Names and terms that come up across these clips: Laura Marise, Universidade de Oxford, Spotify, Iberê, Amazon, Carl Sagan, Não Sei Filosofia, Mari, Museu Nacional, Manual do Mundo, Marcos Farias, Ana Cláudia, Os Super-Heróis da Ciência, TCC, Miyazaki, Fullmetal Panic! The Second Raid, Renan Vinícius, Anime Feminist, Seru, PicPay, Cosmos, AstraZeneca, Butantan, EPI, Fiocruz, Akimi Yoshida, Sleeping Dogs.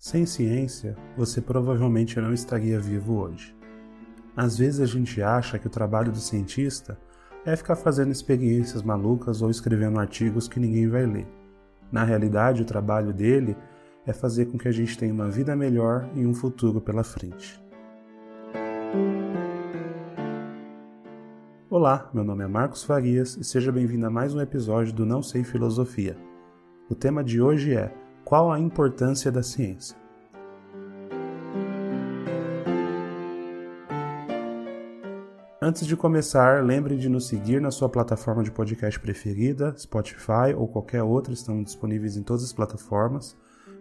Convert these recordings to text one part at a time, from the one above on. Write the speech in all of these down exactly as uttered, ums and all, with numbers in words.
Sem ciência, você provavelmente não estaria vivo hoje. Às vezes a gente acha que o trabalho do cientista é ficar fazendo experiências malucas ou escrevendo artigos que ninguém vai ler. Na realidade, o trabalho dele é fazer com que a gente tenha uma vida melhor e um futuro pela frente. Olá, meu nome é Marcos Farias e seja bem-vindo a mais um episódio do Não Sei Filosofia. O tema de hoje é: qual a importância da ciência? Antes de começar, lembre de nos seguir na sua plataforma de podcast preferida, Spotify ou qualquer outra, estão disponíveis em todas as plataformas,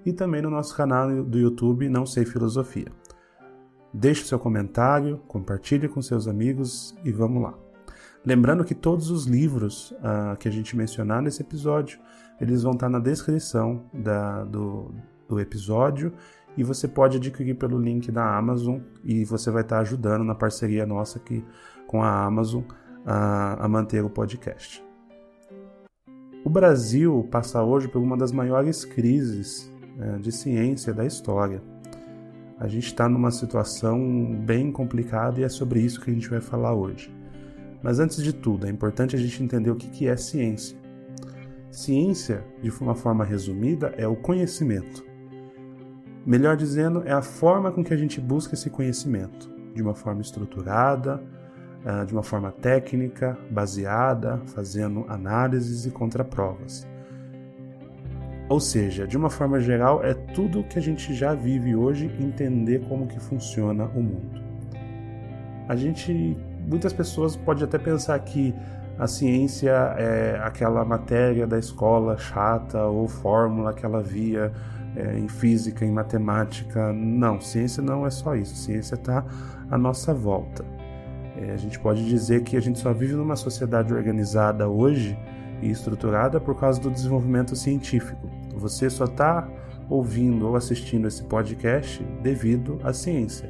e também no nosso canal do YouTube Não Sei Filosofia. Deixe seu comentário, compartilhe com seus amigos e vamos lá. Lembrando que todos os livros uh, que a gente mencionar nesse episódio, eles vão estar na descrição da, do, do episódio, e você pode adquirir pelo link da Amazon e você vai estar ajudando na parceria nossa aqui com a Amazon a, a manter o podcast. O Brasil passa hoje por uma das maiores crises é, de ciência da história. A gente está numa situação bem complicada e é sobre isso que a gente vai falar hoje. Mas antes de tudo, é importante a gente entender o que é ciência. Ciência, de uma forma resumida, é o conhecimento. Melhor dizendo, é a forma com que a gente busca esse conhecimento, de uma forma estruturada, de uma forma técnica, baseada, fazendo análises e contraprovas. Ou seja, de uma forma geral, é tudo que a gente já vive hoje, entender como que funciona o mundo. A gente... Muitas pessoas podem até pensar que a ciência é aquela matéria da escola chata ou fórmula que ela via é, em física, em matemática. Não, ciência não é só isso. Ciência está à nossa volta. É, a gente pode dizer que a gente só vive numa sociedade organizada hoje e estruturada por causa do desenvolvimento científico. Você só está ouvindo ou assistindo esse podcast devido à ciência.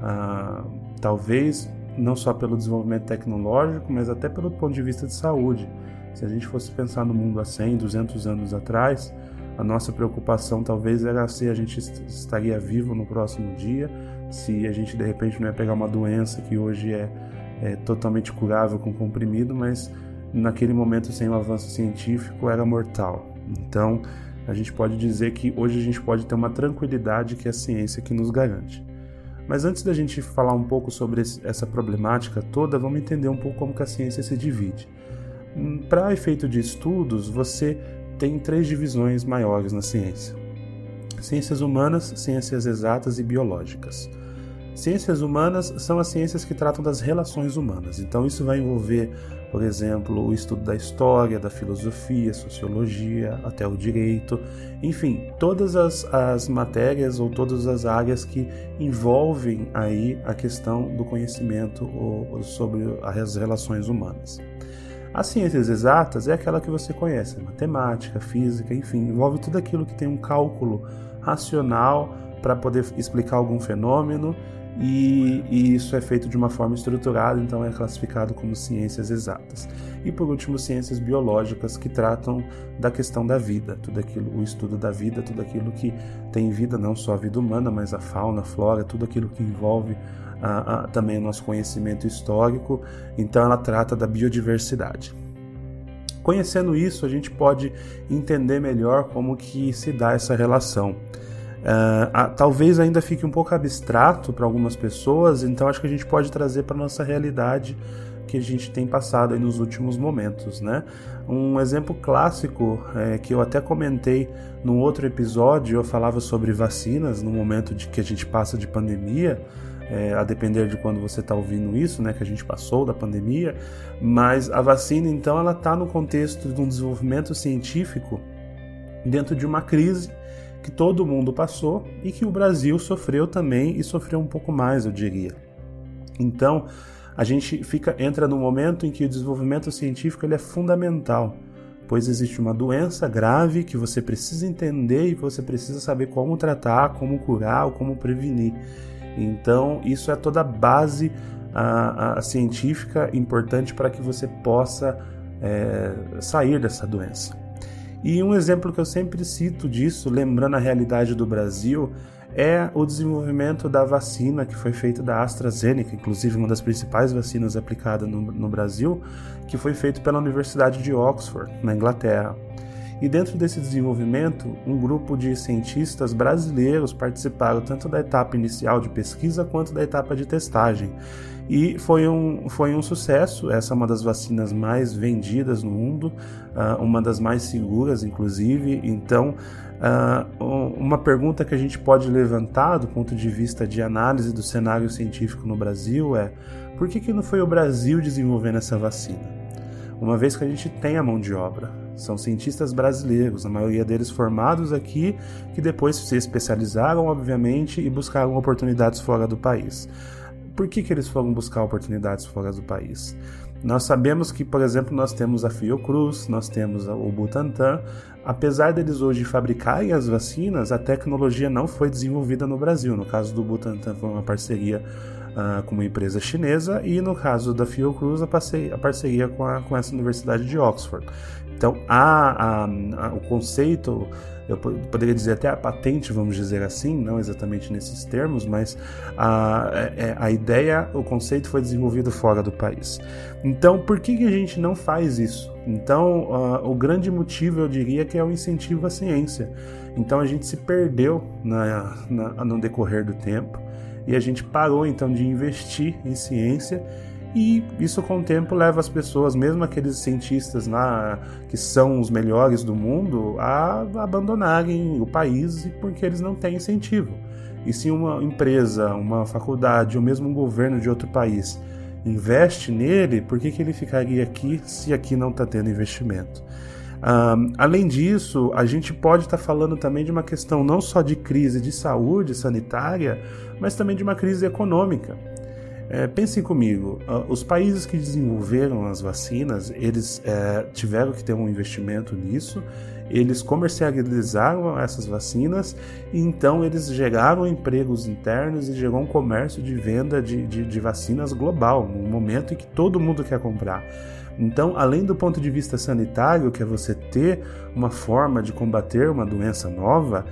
Ah, talvez... não só pelo desenvolvimento tecnológico, mas até pelo ponto de vista de saúde. Se a gente fosse pensar no mundo há cem, duzentos anos atrás, a nossa preocupação talvez era se a gente estaria vivo no próximo dia, se a gente de repente não ia pegar uma doença que hoje é, é totalmente curável com comprimido, mas naquele momento sem o avanço científico era mortal. Então a gente pode dizer que hoje a gente pode ter uma tranquilidade que é a ciência que nos garante. Mas antes da gente falar um pouco sobre essa problemática toda, vamos entender um pouco como que a ciência se divide. Para efeito de estudos, você tem três divisões maiores na ciência. Ciências humanas, ciências exatas e biológicas. Ciências humanas são as ciências que tratam das relações humanas. Então isso vai envolver, por exemplo, o estudo da história, da filosofia, sociologia, até o direito. Enfim, todas as, as matérias ou todas as áreas que envolvem aí a questão do conhecimento ou, ou sobre as relações humanas. As ciências exatas é aquela que você conhece, matemática, física, enfim, envolve tudo aquilo que tem um cálculo racional para poder explicar algum fenômeno, e, e isso é feito de uma forma estruturada, então é classificado como ciências exatas. E por último, ciências biológicas, que tratam da questão da vida, tudo aquilo, o estudo da vida, tudo aquilo que tem vida, não só a vida humana, mas a fauna, a flora, tudo aquilo que envolve ah, ah, também o nosso conhecimento histórico, então ela trata da biodiversidade. Conhecendo isso, a gente pode entender melhor como que se dá essa relação. Uh, a, talvez ainda fique um pouco abstrato para algumas pessoas, então acho que a gente pode trazer para a nossa realidade que a gente tem passado aí nos últimos momentos, né? Um exemplo clássico é, que eu até comentei num outro episódio, eu falava sobre vacinas no momento de que a gente passa de pandemia, é, a depender de quando você está ouvindo isso, né, que a gente passou da pandemia, mas a vacina, então, ela está no contexto de um desenvolvimento científico dentro de uma crise que todo mundo passou e que o Brasil sofreu também, e sofreu um pouco mais, eu diria. Então, a gente fica, entra no momento em que o desenvolvimento científico ele é fundamental, pois existe uma doença grave que você precisa entender e você precisa saber como tratar, como curar ou como prevenir. Então, isso é toda a base a, a científica importante para que você possa é, sair dessa doença. E um exemplo que eu sempre cito disso, lembrando a realidade do Brasil, é o desenvolvimento da vacina que foi feita da AstraZeneca, inclusive uma das principais vacinas aplicadas no, no Brasil, que foi feito pela Universidade de Oxford, na Inglaterra. E dentro desse desenvolvimento, um grupo de cientistas brasileiros participaram tanto da etapa inicial de pesquisa quanto da etapa de testagem. E foi um, foi um sucesso, essa é uma das vacinas mais vendidas no mundo, uma das mais seguras, inclusive. Então, uma pergunta que a gente pode levantar do ponto de vista de análise do cenário científico no Brasil é: por que que não foi o Brasil desenvolvendo essa vacina? Uma vez que a gente tem a mão de obra, são cientistas brasileiros, a maioria deles formados aqui, que depois se especializaram, obviamente, e buscaram oportunidades fora do país. Por que que eles foram buscar oportunidades fora do país? Nós sabemos que, por exemplo, nós temos a Fiocruz, nós temos o Butantan. Apesar deles hoje fabricarem as vacinas, a tecnologia não foi desenvolvida no Brasil. No caso do Butantan, foi uma parceria Uh, com uma empresa chinesa, e no caso da Fiocruz, a parceria, a parceria com, a, com essa Universidade de Oxford. Então, a, a, a, o conceito, eu poderia dizer até a patente, vamos dizer assim, não exatamente nesses termos, mas a, a, a ideia, o conceito foi desenvolvido fora do país. Então, por que que a gente não faz isso? Então, uh, o grande motivo, eu diria, que é o incentivo à ciência. Então, a gente se perdeu na, na, no decorrer do tempo, e a gente parou, então, de investir em ciência, e isso com o tempo leva as pessoas, mesmo aqueles cientistas lá que são os melhores do mundo, a abandonarem o país porque eles não têm incentivo. E se uma empresa, uma faculdade ou mesmo um governo de outro país investe nele, por que que ele ficaria aqui se aqui não está tendo investimento? Um, além disso, a gente pode estar tá falando também de uma questão não só de crise de saúde sanitária, mas também de uma crise econômica. É, pensem comigo, uh, os países que desenvolveram as vacinas, eles é, tiveram que ter um investimento nisso, eles comercializaram essas vacinas, e então eles geraram empregos internos e gerou um comércio de venda de, de, de vacinas global, num momento em que todo mundo quer comprar. Então, além do ponto de vista sanitário, que é você ter uma forma de combater uma doença nova,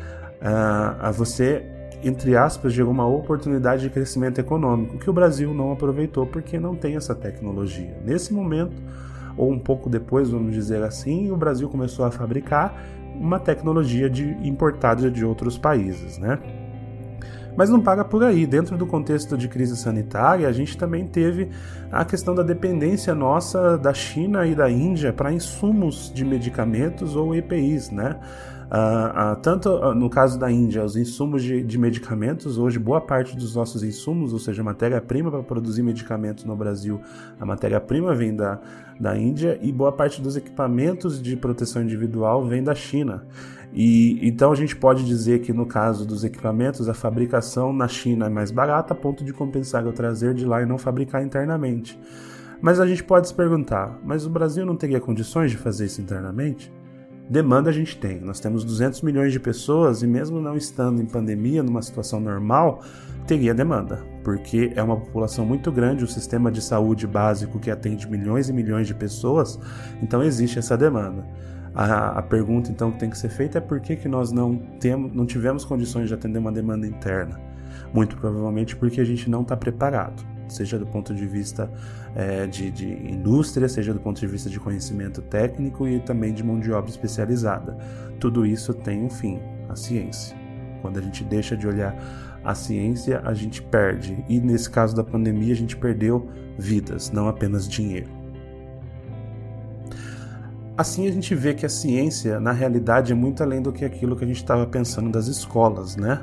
uh, você, entre aspas, gerou uma oportunidade de crescimento econômico, que o Brasil não aproveitou porque não tem essa tecnologia. Nesse momento, ou um pouco depois, vamos dizer assim, o Brasil começou a fabricar uma tecnologia de, importada de outros países, né? Mas não para por aí. Dentro do contexto de crise sanitária, a gente também teve a questão da dependência nossa da China e da Índia para insumos de medicamentos ou E P Is, né? Uh, uh, tanto uh, no caso da Índia, os insumos de, de medicamentos, hoje boa parte dos nossos insumos, ou seja, matéria-prima para produzir medicamentos no Brasil, a matéria-prima vem da, da Índia, e boa parte dos equipamentos de proteção individual vem da China. E então a gente pode dizer que no caso dos equipamentos, a fabricação na China é mais barata, a ponto de compensar eu trazer de lá e não fabricar internamente. Mas a gente pode se perguntar, mas o Brasil não teria condições de fazer isso internamente? Demanda a gente tem, nós temos duzentos milhões de pessoas, e mesmo não estando em pandemia, numa situação normal, teria demanda, porque é uma população muito grande, o sistema de saúde básico que atende milhões e milhões de pessoas, então existe essa demanda. A, a pergunta então que tem que ser feita é por que que nós não, temos, não tivemos condições de atender uma demanda interna? Muito provavelmente porque a gente não está preparado. seja do ponto de vista é, de, de indústria, seja do ponto de vista de conhecimento técnico e também de mão de obra especializada. Tudo isso tem um fim, a ciência. Quando a gente deixa de olhar a ciência, a gente perde. E nesse caso da pandemia, a gente perdeu vidas, não apenas dinheiro. Assim a gente vê que a ciência, na realidade, é muito além do que aquilo que a gente estava pensando das escolas, né?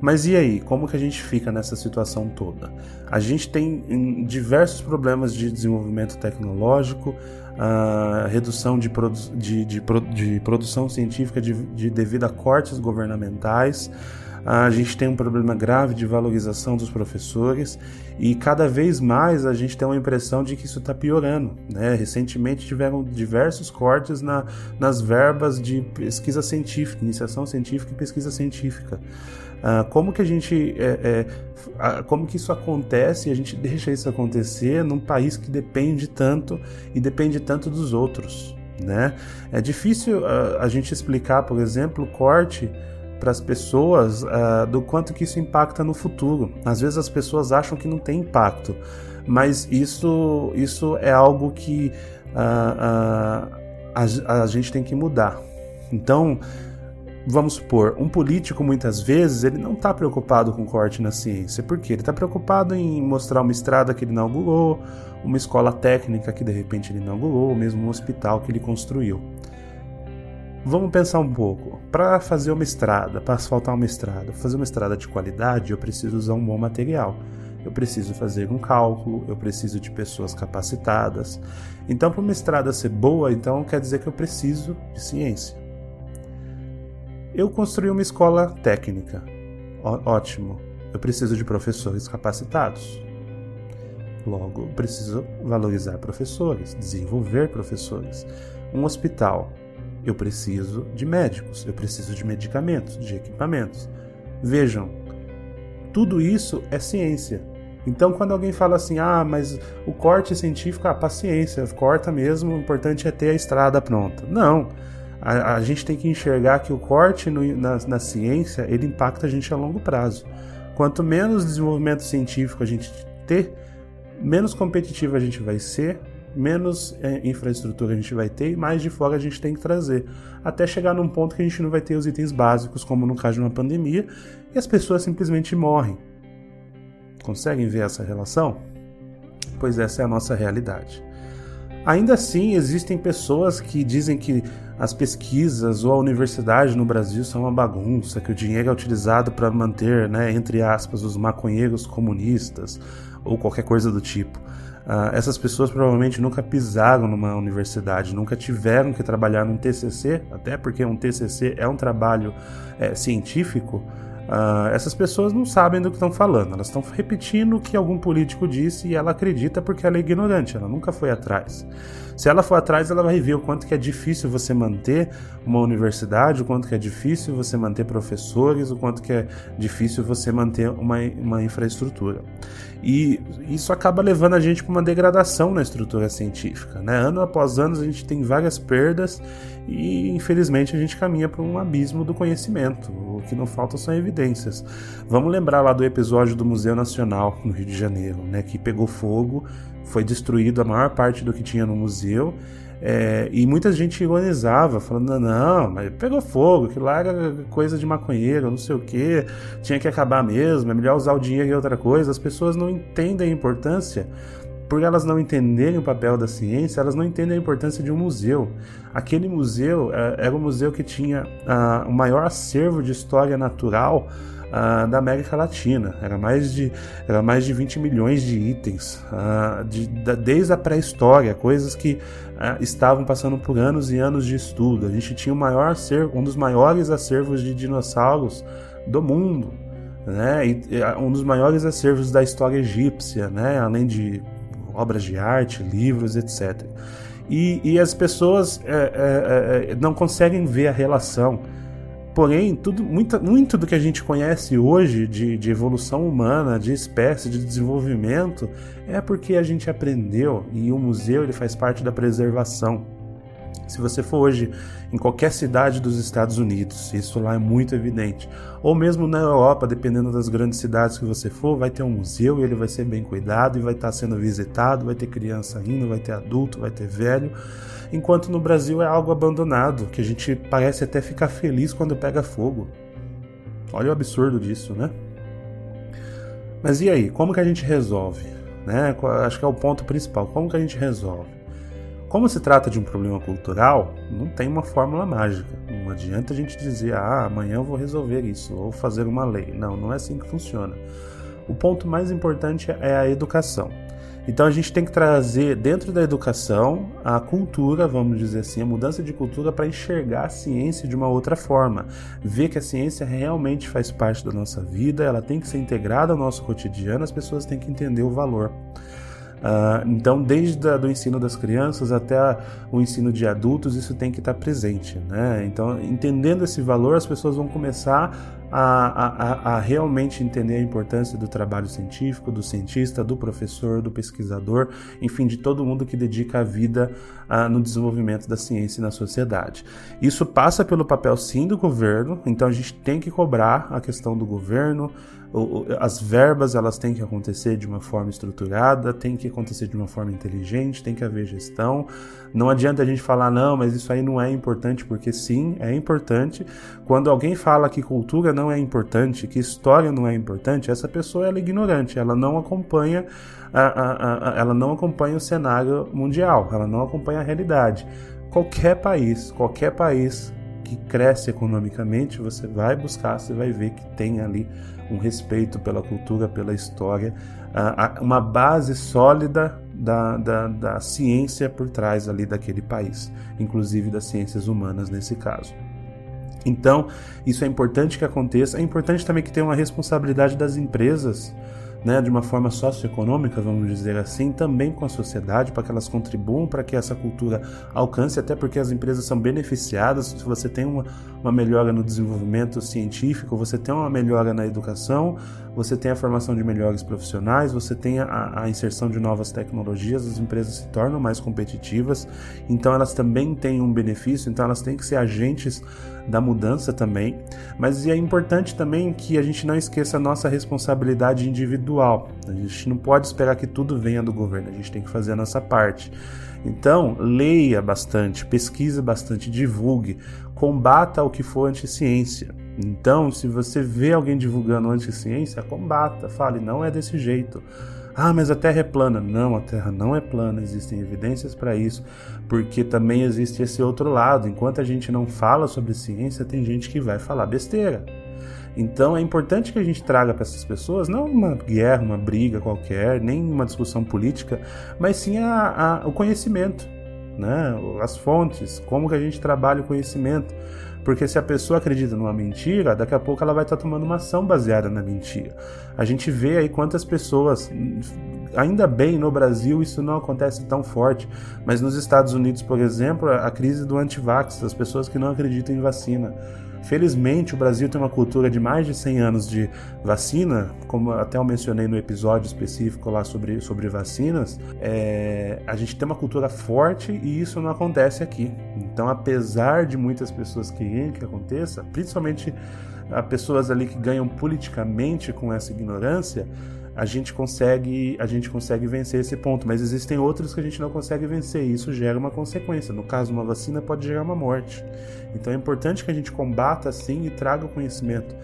Mas e aí, como que a gente fica nessa situação toda? A gente tem diversos problemas de desenvolvimento tecnológico, a redução de, produ- de, de, de produção científica de, de, devido a cortes governamentais, a gente tem um problema grave de valorização dos professores e cada vez mais a gente tem uma impressão de que isso está piorando, né? Recentemente tiveram diversos cortes na, nas verbas de pesquisa científica, iniciação científica e pesquisa científica. Uh, como que a gente, é, é, como que isso acontece e a gente deixa isso acontecer num país que depende tanto e depende tanto dos outros, né? É difícil uh, a gente explicar, por exemplo, o corte para as pessoas uh, do quanto que isso impacta no futuro. Às vezes as pessoas acham que não tem impacto, mas isso, isso é algo que uh, uh, a, a gente tem que mudar. Então, vamos supor, um político muitas vezes ele não está preocupado com corte na ciência, porque ele está preocupado em mostrar uma estrada que ele inaugurou, uma escola técnica que de repente ele inaugurou, ou mesmo um hospital que ele construiu. Vamos pensar um pouco. Para fazer uma estrada, para asfaltar uma estrada, fazer uma estrada de qualidade, eu preciso usar um bom material. Eu preciso fazer um cálculo, eu preciso de pessoas capacitadas. Então, para uma estrada ser boa, então quer dizer que eu preciso de ciência. Eu construí uma escola técnica. Ó- ótimo. Eu preciso de professores capacitados. Logo, eu preciso valorizar professores, desenvolver professores. Um hospital. Eu preciso de médicos, eu preciso de medicamentos, de equipamentos. Vejam, tudo isso é ciência. Então, quando alguém fala assim, ah, mas o corte científico, ah, paciência, corta mesmo, o importante é ter a estrada pronta. Não, a, a gente tem que enxergar que o corte no, na, na ciência, ele impacta a gente a longo prazo. Quanto menos desenvolvimento científico a gente ter, menos competitivo a gente vai ser, menos é, infraestrutura a gente vai ter e mais de fora a gente tem que trazer, até chegar num ponto que a gente não vai ter os itens básicos, como no caso de uma pandemia, e as pessoas simplesmente morrem. Conseguem ver essa relação? Pois essa é a nossa realidade. Ainda assim, existem pessoas que dizem que as pesquisas ou a universidade no Brasil são uma bagunça, que o dinheiro é utilizado para manter, né, entre aspas, os maconheiros comunistas ou qualquer coisa do tipo. Uh, essas pessoas provavelmente nunca pisaram numa universidade, nunca tiveram que trabalhar num T C C, até porque um T C C é um trabalho é, científico. Uh, essas pessoas não sabem do que estão falando, elas estão repetindo o que algum político disse e ela acredita porque ela é ignorante, ela nunca foi atrás. Se ela for atrás, ela vai ver o quanto que é difícil você manter uma universidade, o quanto que é difícil você manter professores, o quanto que é difícil você manter uma, uma infraestrutura. E isso acaba levando a gente para uma degradação na estrutura científica, né? Ano após ano a gente tem várias perdas e infelizmente a gente caminha para um abismo do conhecimento. O que não falta são evidências. Vamos lembrar lá do episódio do Museu Nacional no Rio de Janeiro, né? Que pegou fogo, foi destruído a maior parte do que tinha no museu. É, e muita gente ironizava, falando, não, mas pegou fogo, que lá era coisa de maconheiro, não sei o que, tinha que acabar mesmo, é melhor usar o dinheiro em outra coisa. As pessoas não entendem a importância, por elas não entenderem o papel da ciência, elas não entendem a importância de um museu. Aquele museu é, era o museu que tinha ah, o maior acervo de história natural Uh, da América Latina, era mais de, era mais de vinte milhões de itens, uh, de, da, desde a pré-história, coisas que uh, estavam passando por anos e anos de estudo. A gente tinha o maior acervo, um dos maiores acervos de dinossauros do mundo, né? E, e, um dos maiores acervos da história egípcia, né? Além de obras de arte, livros, etcétera. E, e as pessoas é, é, é, não conseguem ver a relação. Porém, tudo, muito, muito do que a gente conhece hoje de, de evolução humana, de espécie, de desenvolvimento, é porque a gente aprendeu, e o museu ele faz parte da preservação. Se você for hoje em qualquer cidade dos Estados Unidos, isso lá é muito evidente. Ou mesmo na Europa, dependendo das grandes cidades que você for, vai ter um museu e ele vai ser bem cuidado e vai estar sendo visitado, vai ter criança indo, vai ter adulto, vai ter velho. Enquanto no Brasil é algo abandonado, que a gente parece até ficar feliz quando pega fogo. Olha o absurdo disso, né? Mas e aí, como que a gente resolve? Né? Acho que é o ponto principal. Como que a gente resolve? Como se trata de um problema cultural, não tem uma fórmula mágica. Não adianta a gente dizer, ah, amanhã eu vou resolver isso, ou fazer uma lei. Não, não é assim que funciona. O ponto mais importante é a educação. Então a gente tem que trazer dentro da educação a cultura, vamos dizer assim, a mudança de cultura para enxergar a ciência de uma outra forma. Ver que a ciência realmente faz parte da nossa vida, ela tem que ser integrada ao nosso cotidiano, as pessoas têm que entender o valor. Uh, então, desde a, do ensino das crianças até a, o ensino de adultos, isso tem que estar presente, né? Então, entendendo esse valor, as pessoas vão começar a, a, a realmente entender a importância do trabalho científico, do cientista, do professor, do pesquisador, enfim, de todo mundo que dedica a vida uh, no desenvolvimento da ciência e na sociedade. Isso passa pelo papel, sim, do governo, então a gente tem que cobrar a questão do governo. As verbas, elas têm que acontecer de uma forma estruturada, tem que acontecer de uma forma inteligente, tem que haver gestão. Não adianta a gente falar, não, mas isso aí não é importante, porque sim, é importante. Quando alguém fala que cultura não é importante, que história não é importante, essa pessoa ela é ignorante, ela não acompanha a, a, a, ela não acompanha o cenário mundial, ela não acompanha a realidade. Qualquer país, qualquer país que cresce economicamente, você vai buscar, você vai ver que tem ali um respeito pela cultura, pela história, uma base sólida da, da, da ciência por trás ali daquele país, inclusive das ciências humanas nesse caso. Então, isso é importante que aconteça, é importante também que tenha uma responsabilidade das empresas, né, de uma forma socioeconômica, vamos dizer assim, também com a sociedade, para que elas contribuam para que essa cultura alcance, até porque as empresas são beneficiadas. Se você tem uma, uma melhora no desenvolvimento científico, você tem uma melhora na educação, você tem a formação de melhores profissionais, você tem a, a inserção de novas tecnologias, as empresas se tornam mais competitivas, então elas também têm um benefício, então elas têm que ser agentes da mudança também. Mas é importante também que a gente não esqueça a nossa responsabilidade individual. A gente não pode esperar que tudo venha do governo, a gente tem que fazer a nossa parte. Então, leia bastante, pesquise bastante, divulgue, combata o que for anticiência. Então, se você vê alguém divulgando anticiência, combata, fale, não é desse jeito. Ah, mas a Terra é plana. Não, a Terra não é plana, existem evidências para isso, porque também existe esse outro lado. Enquanto a gente não fala sobre ciência, tem gente que vai falar besteira. Então é importante que a gente traga para essas pessoas, não uma guerra, uma briga qualquer, nem uma discussão política, mas sim a, a, o conhecimento, né? As fontes, como que a gente trabalha o conhecimento. Porque se a pessoa acredita numa mentira, daqui a pouco ela vai estar tomando uma ação baseada na mentira. A gente vê aí quantas pessoas, ainda bem no Brasil isso não acontece tão forte, mas nos Estados Unidos, por exemplo, a crise do antivax, das pessoas que não acreditam em vacina. Felizmente, o Brasil tem uma cultura de mais de cem anos de vacina, como até eu mencionei no episódio específico lá sobre, sobre vacinas, é, a gente tem uma cultura forte e isso não acontece aqui. Então, apesar de muitas pessoas quererem que aconteça, principalmente a pessoas ali que ganham politicamente com essa ignorância, a gente consegue, a gente consegue vencer esse ponto, mas existem outros que a gente não consegue vencer e isso gera uma consequência. No caso, uma vacina pode gerar uma morte. Então é importante que a gente combata sim e traga o conhecimento.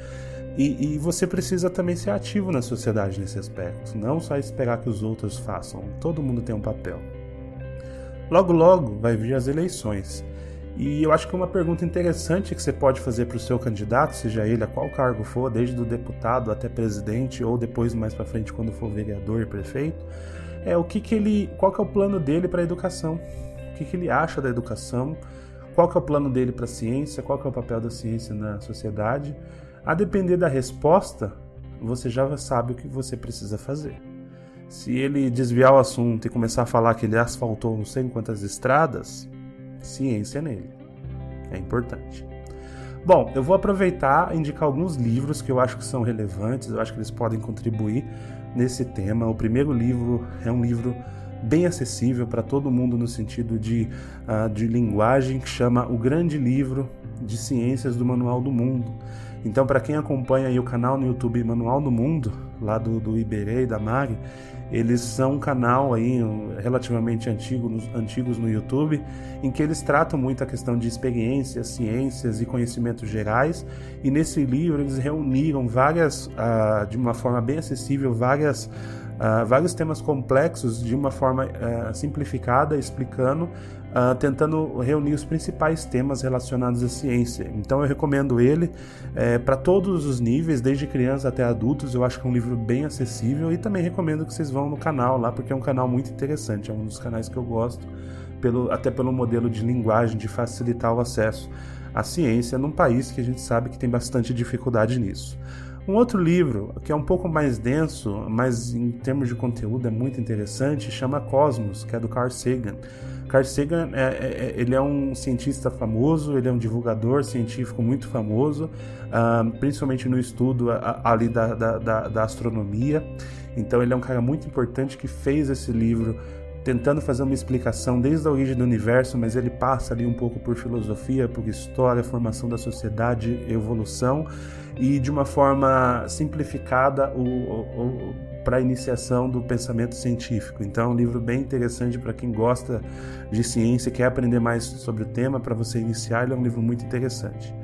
E, e você precisa também ser ativo na sociedade nesse aspecto, não só esperar que os outros façam. Todo mundo tem um papel. Logo, logo vai vir as eleições. E eu acho que uma pergunta interessante que você pode fazer para o seu candidato, seja ele a qual cargo for, desde o deputado até presidente, ou depois mais para frente quando for vereador e prefeito, é o que que ele, qual que é o plano dele para a educação, o que que ele acha da educação, qual que é o plano dele para a ciência, qual que é o papel da ciência na sociedade. A depender da resposta, você já sabe o que você precisa fazer. Se ele desviar o assunto e começar a falar que ele asfaltou não sei quantas estradas, ciência nele, é importante. Bom, eu vou aproveitar e indicar alguns livros que eu acho que são relevantes, eu acho que eles podem contribuir nesse tema. O primeiro livro é um livro bem acessível para todo mundo no sentido de, uh, de linguagem, que chama O Grande Livro de Ciências do Manual do Mundo. Então, para quem acompanha aí o canal no YouTube Manual do Mundo, lá do, do Iberê e da Mari, eles são um canal aí relativamente antigo, nos, antigos no YouTube, em que eles tratam muito a questão de experiências, ciências e conhecimentos gerais, e nesse livro eles reuniram várias, uh, de uma forma bem acessível, várias Uh, vários temas complexos de uma forma uh, simplificada, explicando, uh, tentando reunir os principais temas relacionados à ciência. Então eu recomendo ele uh, para todos os níveis, desde criança até adultos. Eu acho que é um livro bem acessível e também recomendo que vocês vão no canal lá, porque é um canal muito interessante, é um dos canais que eu gosto, pelo, até pelo modelo de linguagem, de facilitar o acesso à ciência num país que a gente sabe que tem bastante dificuldade nisso. Um outro livro, que é um pouco mais denso, mas em termos de conteúdo é muito interessante, chama Cosmos, que é do Carl Sagan. Carl Sagan é, é, ele é um cientista famoso, ele é um divulgador científico muito famoso, uh, principalmente no estudo a, a, ali da, da, da, da astronomia. Então ele é um cara muito importante que fez esse livro tentando fazer uma explicação desde a origem do universo, mas ele passa ali um pouco por filosofia, por história, formação da sociedade, evolução, e de uma forma simplificada para a iniciação do pensamento científico. Então é um livro bem interessante para quem gosta de ciência, quer aprender mais sobre o tema, para você iniciar, ele é um livro muito interessante.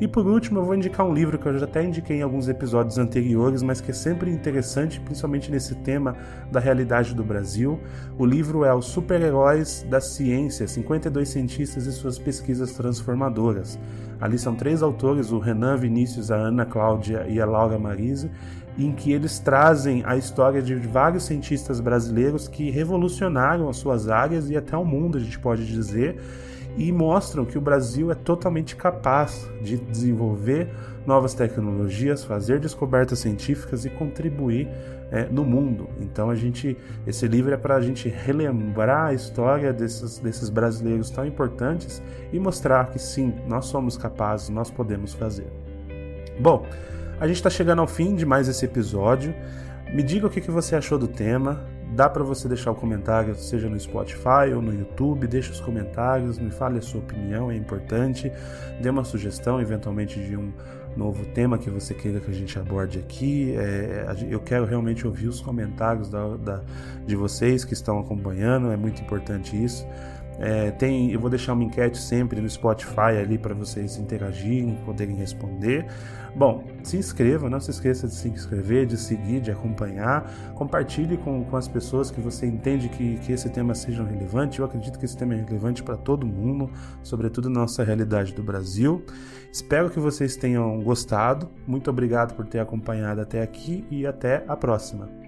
E por último, eu vou indicar um livro que eu já até indiquei em alguns episódios anteriores, mas que é sempre interessante, principalmente nesse tema da realidade do Brasil. O livro é Os Super-Heróis da Ciência, cinquenta e dois cientistas e suas pesquisas transformadoras. Ali são três autores, o Renan Vinícius, a Ana Cláudia e a Laura Marise, em que eles trazem a história de vários cientistas brasileiros que revolucionaram as suas áreas e até o mundo, a gente pode dizer, e mostram que o Brasil é totalmente capaz de desenvolver novas tecnologias, fazer descobertas científicas e contribuir é, no mundo. Então a gente, esse livro é para a gente relembrar a história desses, desses brasileiros tão importantes e mostrar que sim, nós somos capazes, nós podemos fazer. Bom, a gente está chegando ao fim de mais esse episódio. Me diga o que, que você achou do tema. Dá para você deixar o comentário, seja no Spotify ou no YouTube, deixa os comentários, me fale a sua opinião, é importante. Dê uma sugestão, eventualmente, de um novo tema que você queira que a gente aborde aqui. É, eu quero realmente ouvir os comentários da, da, de vocês que estão acompanhando, é muito importante isso. É, tem, eu vou deixar uma enquete sempre no Spotify ali para vocês interagirem, poderem responder. Bom, se inscreva, não se esqueça de se inscrever, de seguir, de acompanhar. Compartilhe com, com as pessoas que você entende que, que esse tema seja relevante. Eu acredito que esse tema é relevante para todo mundo, sobretudo na nossa realidade do Brasil. Espero que vocês tenham gostado. Muito obrigado por ter acompanhado até aqui e até a próxima.